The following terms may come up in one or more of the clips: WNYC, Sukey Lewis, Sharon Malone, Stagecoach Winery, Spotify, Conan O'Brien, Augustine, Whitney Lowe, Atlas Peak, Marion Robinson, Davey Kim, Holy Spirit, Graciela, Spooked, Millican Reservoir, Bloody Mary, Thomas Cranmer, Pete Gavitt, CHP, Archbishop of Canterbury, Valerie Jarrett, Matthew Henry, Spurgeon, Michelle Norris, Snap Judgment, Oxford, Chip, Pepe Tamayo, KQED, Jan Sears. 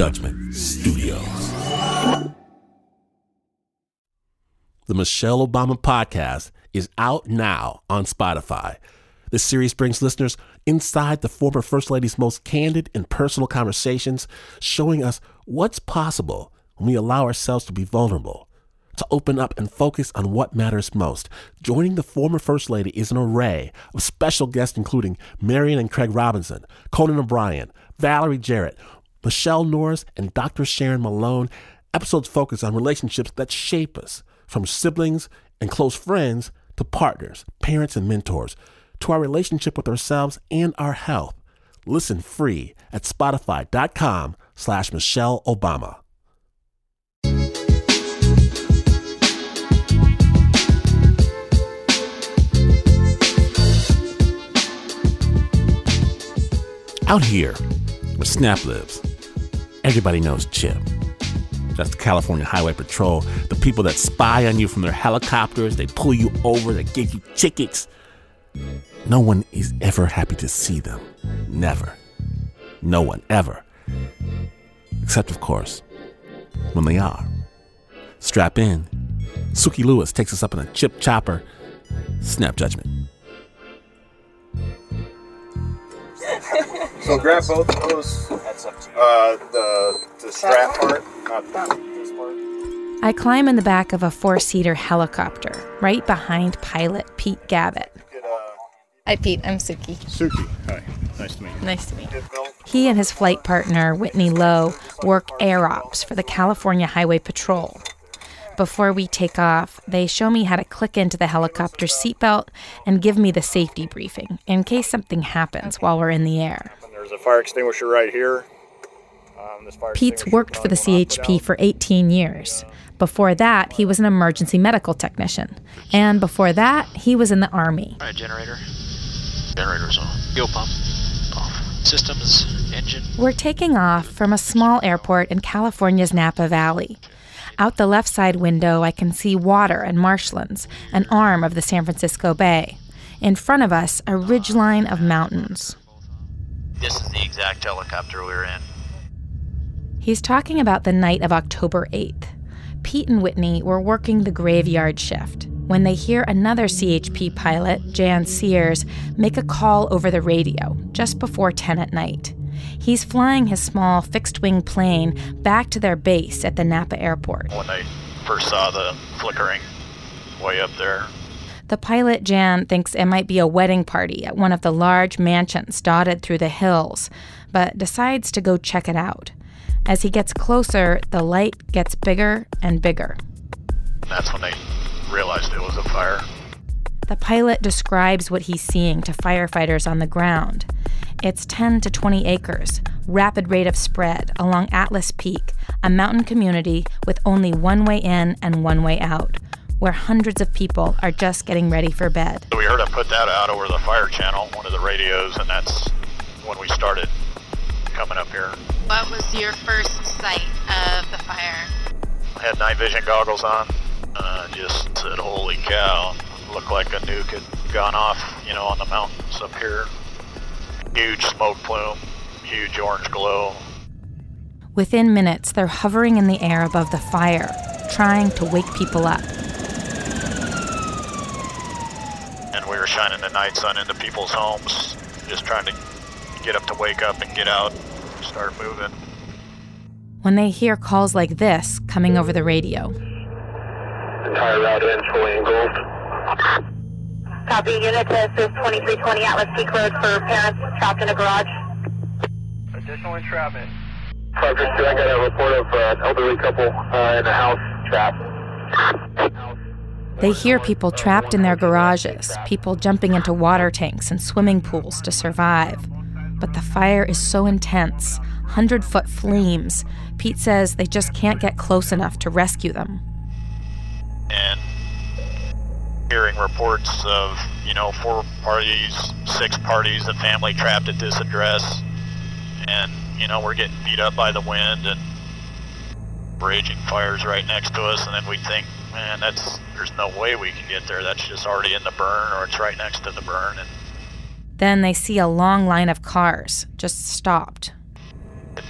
Judgment Studios. The Michelle Obama podcast is out now on Spotify. This series brings listeners inside the former First Lady's most candid and personal conversations, showing us what's possible when we allow ourselves to be vulnerable, to open up and focus on what matters most. Joining the former First Lady is an array of special guests, including Marion and Craig Robinson, Conan O'Brien, Valerie Jarrett, Michelle Norris, and Dr. Sharon Malone. Episodes focus on relationships that shape us, from siblings and close friends to partners, parents, and mentors, to our relationship with ourselves and our health. Listen free at spotify.com/Michelle Obama. Out here, where Snap lives, everybody knows Chip. That's the California Highway Patrol, the people that spy on you from their helicopters, they pull you over, they give you tickets. No one is ever happy to see them. Never. No one, ever. Except, of course, when they are. Strap in. Sukey Lewis takes us up in a Chip chopper. Snap Judgment. So grab both of those, the strap part, not this part. I climb in the back of a four-seater helicopter, right behind pilot Pete Gavitt. Hi, Pete. I'm Sukey. Sukey. Hi. Nice to meet you. Nice to meet you. He and his flight partner, Whitney Lowe, work air ops for the California Highway Patrol. Before we take off, they show me how to click into the helicopter seatbelt and give me the safety briefing in case something happens while we're in the air. There's a fire extinguisher right here. Pete's worked for the CHP for 18 years. Before that, he was an emergency medical technician. And before that, he was in the Army. All right, generator. Generators on. Fuel pump. Off. Systems. Engine. We're taking off from a small airport in California's Napa Valley. Out the left side window, I can see water and marshlands, an arm of the San Francisco Bay. In front of us, a ridgeline of mountains. This is the exact helicopter we were in. He's talking about the night of October 8th. Pete and Whitney were working the graveyard shift when they hear another CHP pilot, Jan Sears, make a call over the radio just before 10 at night. He's flying his small fixed-wing plane back to their base at the Napa airport. When I first saw the flickering way up there. The pilot, Jan, thinks it might be a wedding party at one of the large mansions dotted through the hills, but decides to go check it out. As he gets closer, the light gets bigger and bigger. That's when they realized it was a fire. The pilot describes what he's seeing to firefighters on the ground. It's 10 to 20 acres, rapid rate of spread along Atlas Peak, a mountain community with only one way in and one way out, where hundreds of people are just getting ready for bed. So we heard them put that out over the fire channel, one of the radios, and that's when we started coming up here. What was your first sight of the fire? I had night vision goggles on. Just said, holy cow. Looked like a nuke had gone off, you know, on the mountains up here. Huge smoke plume, huge orange glow. Within minutes, they're hovering in the air above the fire, trying to wake people up. And we were shining the night sun into people's homes, just trying to get up to wake up and get out and start moving. When they hear calls like this coming over the radio. Entire route in fully engulfed. Copy, unit to assist 2320 Atlas Peak Road for parents trapped in a garage. Additional entrapment. 562, I got a report of an elderly couple in a house trapped. They hear people trapped in their garages, people jumping into water tanks and swimming pools to survive. But the fire is so intense, 100-foot flames, Pete says they just can't get close enough to rescue them. And hearing reports of, you know, 4 parties, 6 parties, a family trapped at this address. And, you know, we're getting beat up by the wind and raging fires right next to us. And then we think, man, there's no way we can get there. That's just already in the burn, or it's right next to the burn. And then they see a long line of cars just stopped.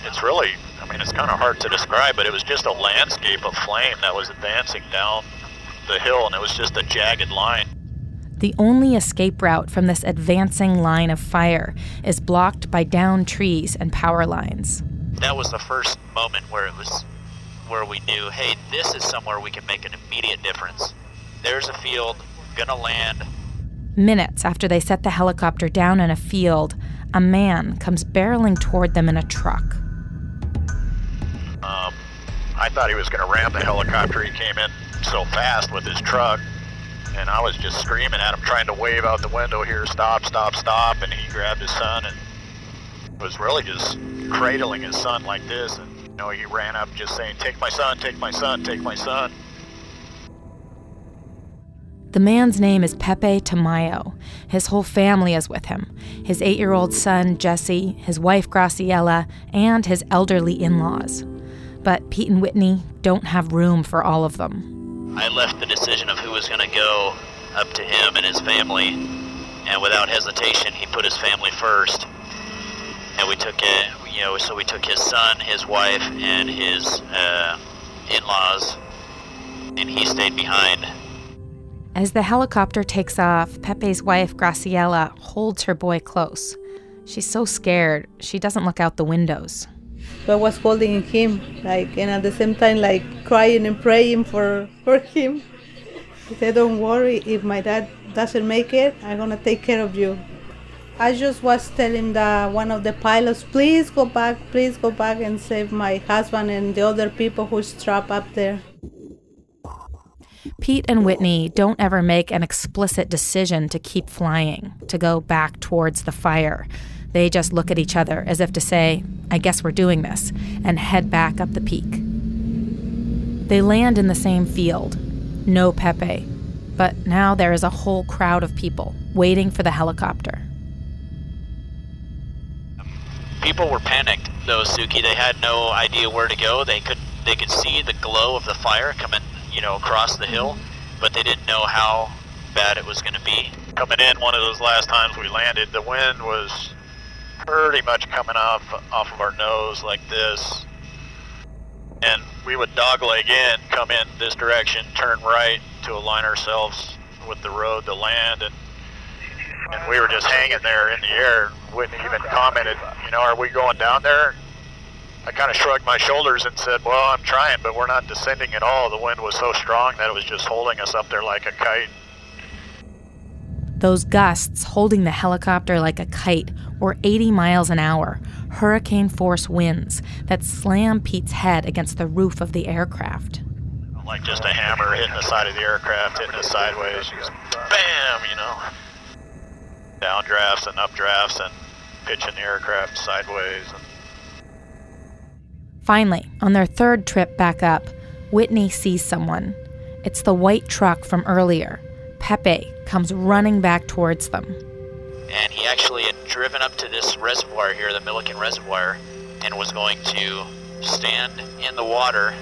It's really, I I mean, it's kind of hard to describe, but it was just a landscape of flame that was advancing down the hill, and it was just a jagged line. The only escape route from this advancing line of fire is blocked by downed trees and power lines. That was the first moment where we knew, hey, this is somewhere we can make an immediate difference. There's a field, gonna land. Minutes after they set the helicopter down in a field, a man comes barreling toward them in a truck. I thought he was gonna ram the helicopter. He came in so fast with his truck. And I was just screaming at him, trying to wave out the window here, stop, stop, stop. And he grabbed his son and was really just cradling his son like this. And, you know, he ran up just saying, take my son, take my son, take my son. The man's name is Pepe Tamayo. His whole family is with him. His 8-year-old son, Jesse, his wife, Graciela, and his elderly in-laws. But Pete and Whitney don't have room for all of them. I left the decision of who was going to go up to him and his family, and without hesitation, he put his family first. And we took it, you know, so we took his son, his wife, and his in-laws, and he stayed behind. As the helicopter takes off, Pepe's wife, Graciela, holds her boy close. She's so scared, she doesn't look out the windows. So I was holding him, like, and at the same time, like, crying and praying for him. He said, don't worry, if my dad doesn't make it, I'm going to take care of you. I just was telling one of the pilots, please go back and save my husband and the other people who's trapped up there. Pete and Whitney don't ever make an explicit decision to keep flying, to go back towards the fire. They just look at each other as if to say, I guess we're doing this, and head back up the peak. They land in the same field. No Pepe. But now there is a whole crowd of people waiting for the helicopter. People were panicked, though, Sukey. They had no idea where to go. They could see the glow of the fire coming, you know, across the hill, but they didn't know how bad it was going to be. Coming in, one of those last times we landed, the wind was pretty much coming off of our nose like this, and we would dogleg in, come in this direction, turn right to align ourselves with the road to land, and we were just hanging there in the air. Whitney even commented, you know, are we going down there? I kind of shrugged my shoulders and said, well, I'm trying, but we're not descending at all. The wind was so strong that it was just holding us up there like a kite. Those gusts holding the helicopter like a kite were 80 miles an hour, hurricane-force winds that slam Pete's head against the roof of the aircraft. Like just a hammer hitting the side of the aircraft, hitting it sideways, just bam, you know. Downdrafts and updrafts and pitching the aircraft sideways. Finally, on their third trip back up, Whitney sees someone. It's the white truck from earlier. Pepe comes running back towards them. And he actually had driven up to this reservoir here, the Millican Reservoir, and was going to stand in the water.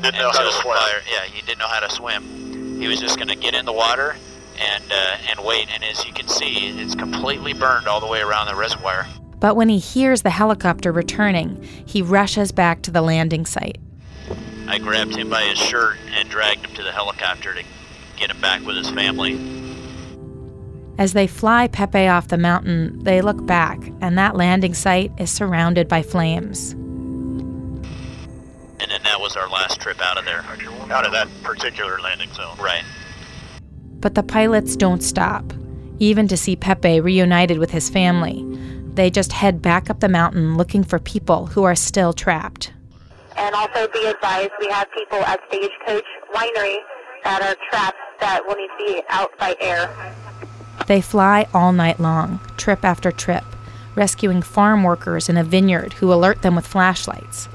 Didn't know how to swim. Yeah, he didn't know how to swim. He was just going to get in the water and wait. And as you can see, it's completely burned all the way around the reservoir. But when he hears the helicopter returning, he rushes back to the landing site. I grabbed him by his shirt and dragged him to the helicopter to get him back with his family. As they fly Pepe off the mountain, they look back, and that landing site is surrounded by flames. And then that was our last trip out of there, out of that particular landing zone. Right. But the pilots don't stop, even to see Pepe reunited with his family. They just head back up the mountain looking for people who are still trapped. And also be advised, we have people at Stagecoach Winery that are trapped that will need to be out by air. They fly all night long, trip after trip, rescuing farm workers in a vineyard who alert them with flashlights.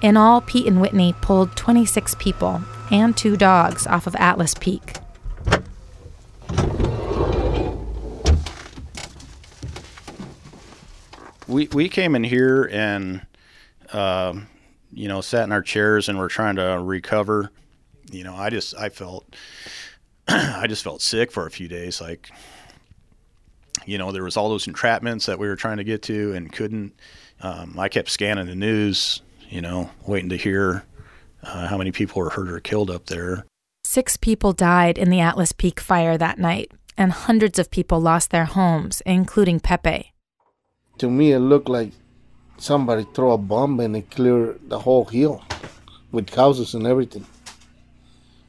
In all, Pete and Whitney pulled 26 people and 2 dogs off of Atlas Peak. We came in here and, you know, sat in our chairs and were trying to recover. You know, I just felt sick for a few days. Like, you know, there was all those entrapments that we were trying to get to and couldn't. I kept scanning the news, you know, waiting to hear how many people were hurt or killed up there. 6 people died in the Atlas Peak fire that night, and hundreds of people lost their homes, including Pepe. To me, it looked like somebody threw a bomb and it cleared the whole hill with houses and everything.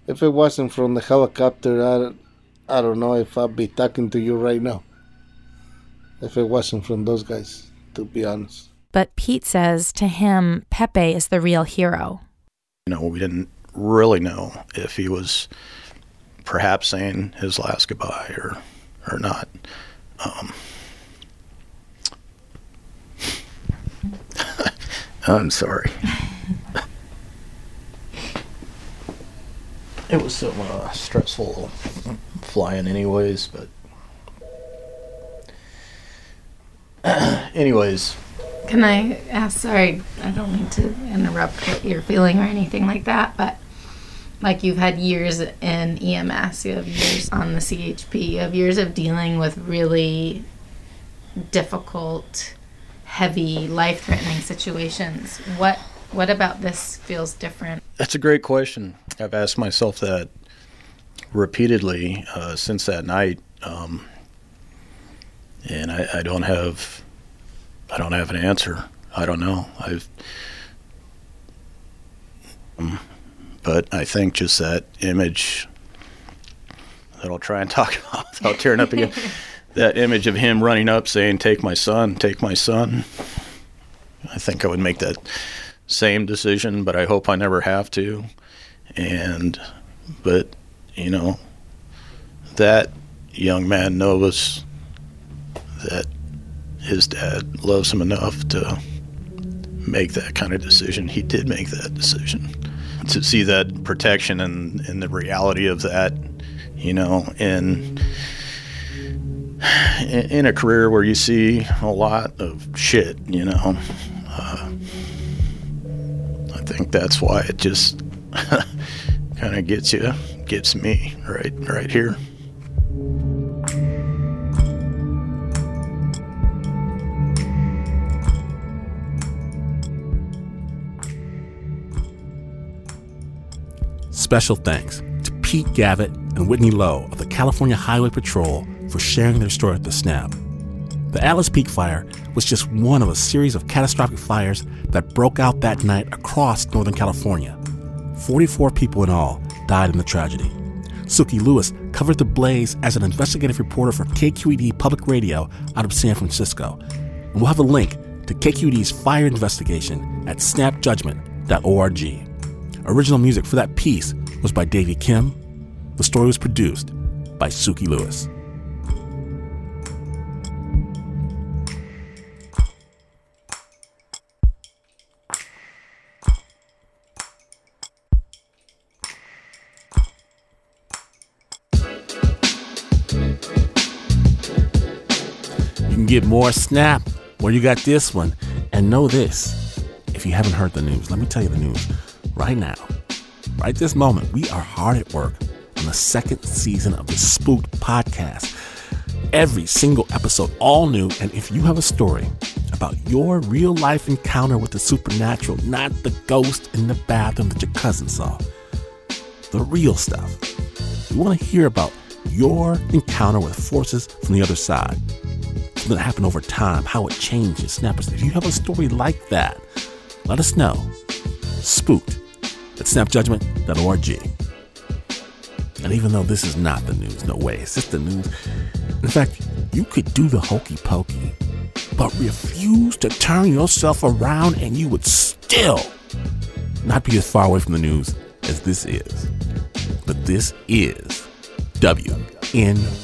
If it wasn't from the helicopter, I don't know if I'd be talking to you right now. If it wasn't from those guys, to be honest. But Pete says to him, Pepe is the real hero. You know, we didn't really know if he was perhaps saying his last goodbye or not. I'm sorry. It was so stressful flying anyways, but... Anyways. Can I ask, sorry, I don't mean to interrupt what you're feeling or anything like that, but like you've had years in EMS, you have years on the CHP, you have years of dealing with really difficult, heavy, life-threatening situations. What about this feels different? That's a great question. I've asked myself that repeatedly since that night, and I don't have... I don't have an answer. I don't know. But I think just that image that I'll try and talk about without tearing up again, that image of him running up saying, "Take my son, take my son." I think I would make that same decision, but I hope I never have to. But, you know, that young man knows that his dad loves him enough to make that kind of decision. He did make that decision. To see that protection and the reality of that, you know, in a career where you see a lot of shit, you know. I think that's why it just kind of gets me right here. Special thanks to Pete Gavitt and Whitney Lowe of the California Highway Patrol for sharing their story at the Snap. The Atlas Peak fire was just one of a series of catastrophic fires that broke out that night across Northern California. 44 people in all died in the tragedy. Sukey Lewis covered the blaze as an investigative reporter for KQED Public Radio out of San Francisco. And we'll have a link to KQED's fire investigation at snapjudgment.org. Original music for that piece was by Davey Kim. The story was produced by Sukey Lewis. You can get more Snap where you got this one. And know this, if you haven't heard the news, let me tell you the news. Right now, right this moment, we are hard at work on the second season of the Spooked podcast. Every single episode, all new. And if you have a story about your real life encounter with the supernatural, not the ghost in the bathroom that your cousin saw, the real stuff, we want to hear about your encounter with forces from the other side, something that happened over time, how it changes, snappers. If you have a story like that, let us know. Spooked at snapjudgment.org. And even though this is not the news, no way, it's just the news. In fact, you could do the hokey pokey, but refuse to turn yourself around and you would still not be as far away from the news as this is. But this is WNYC.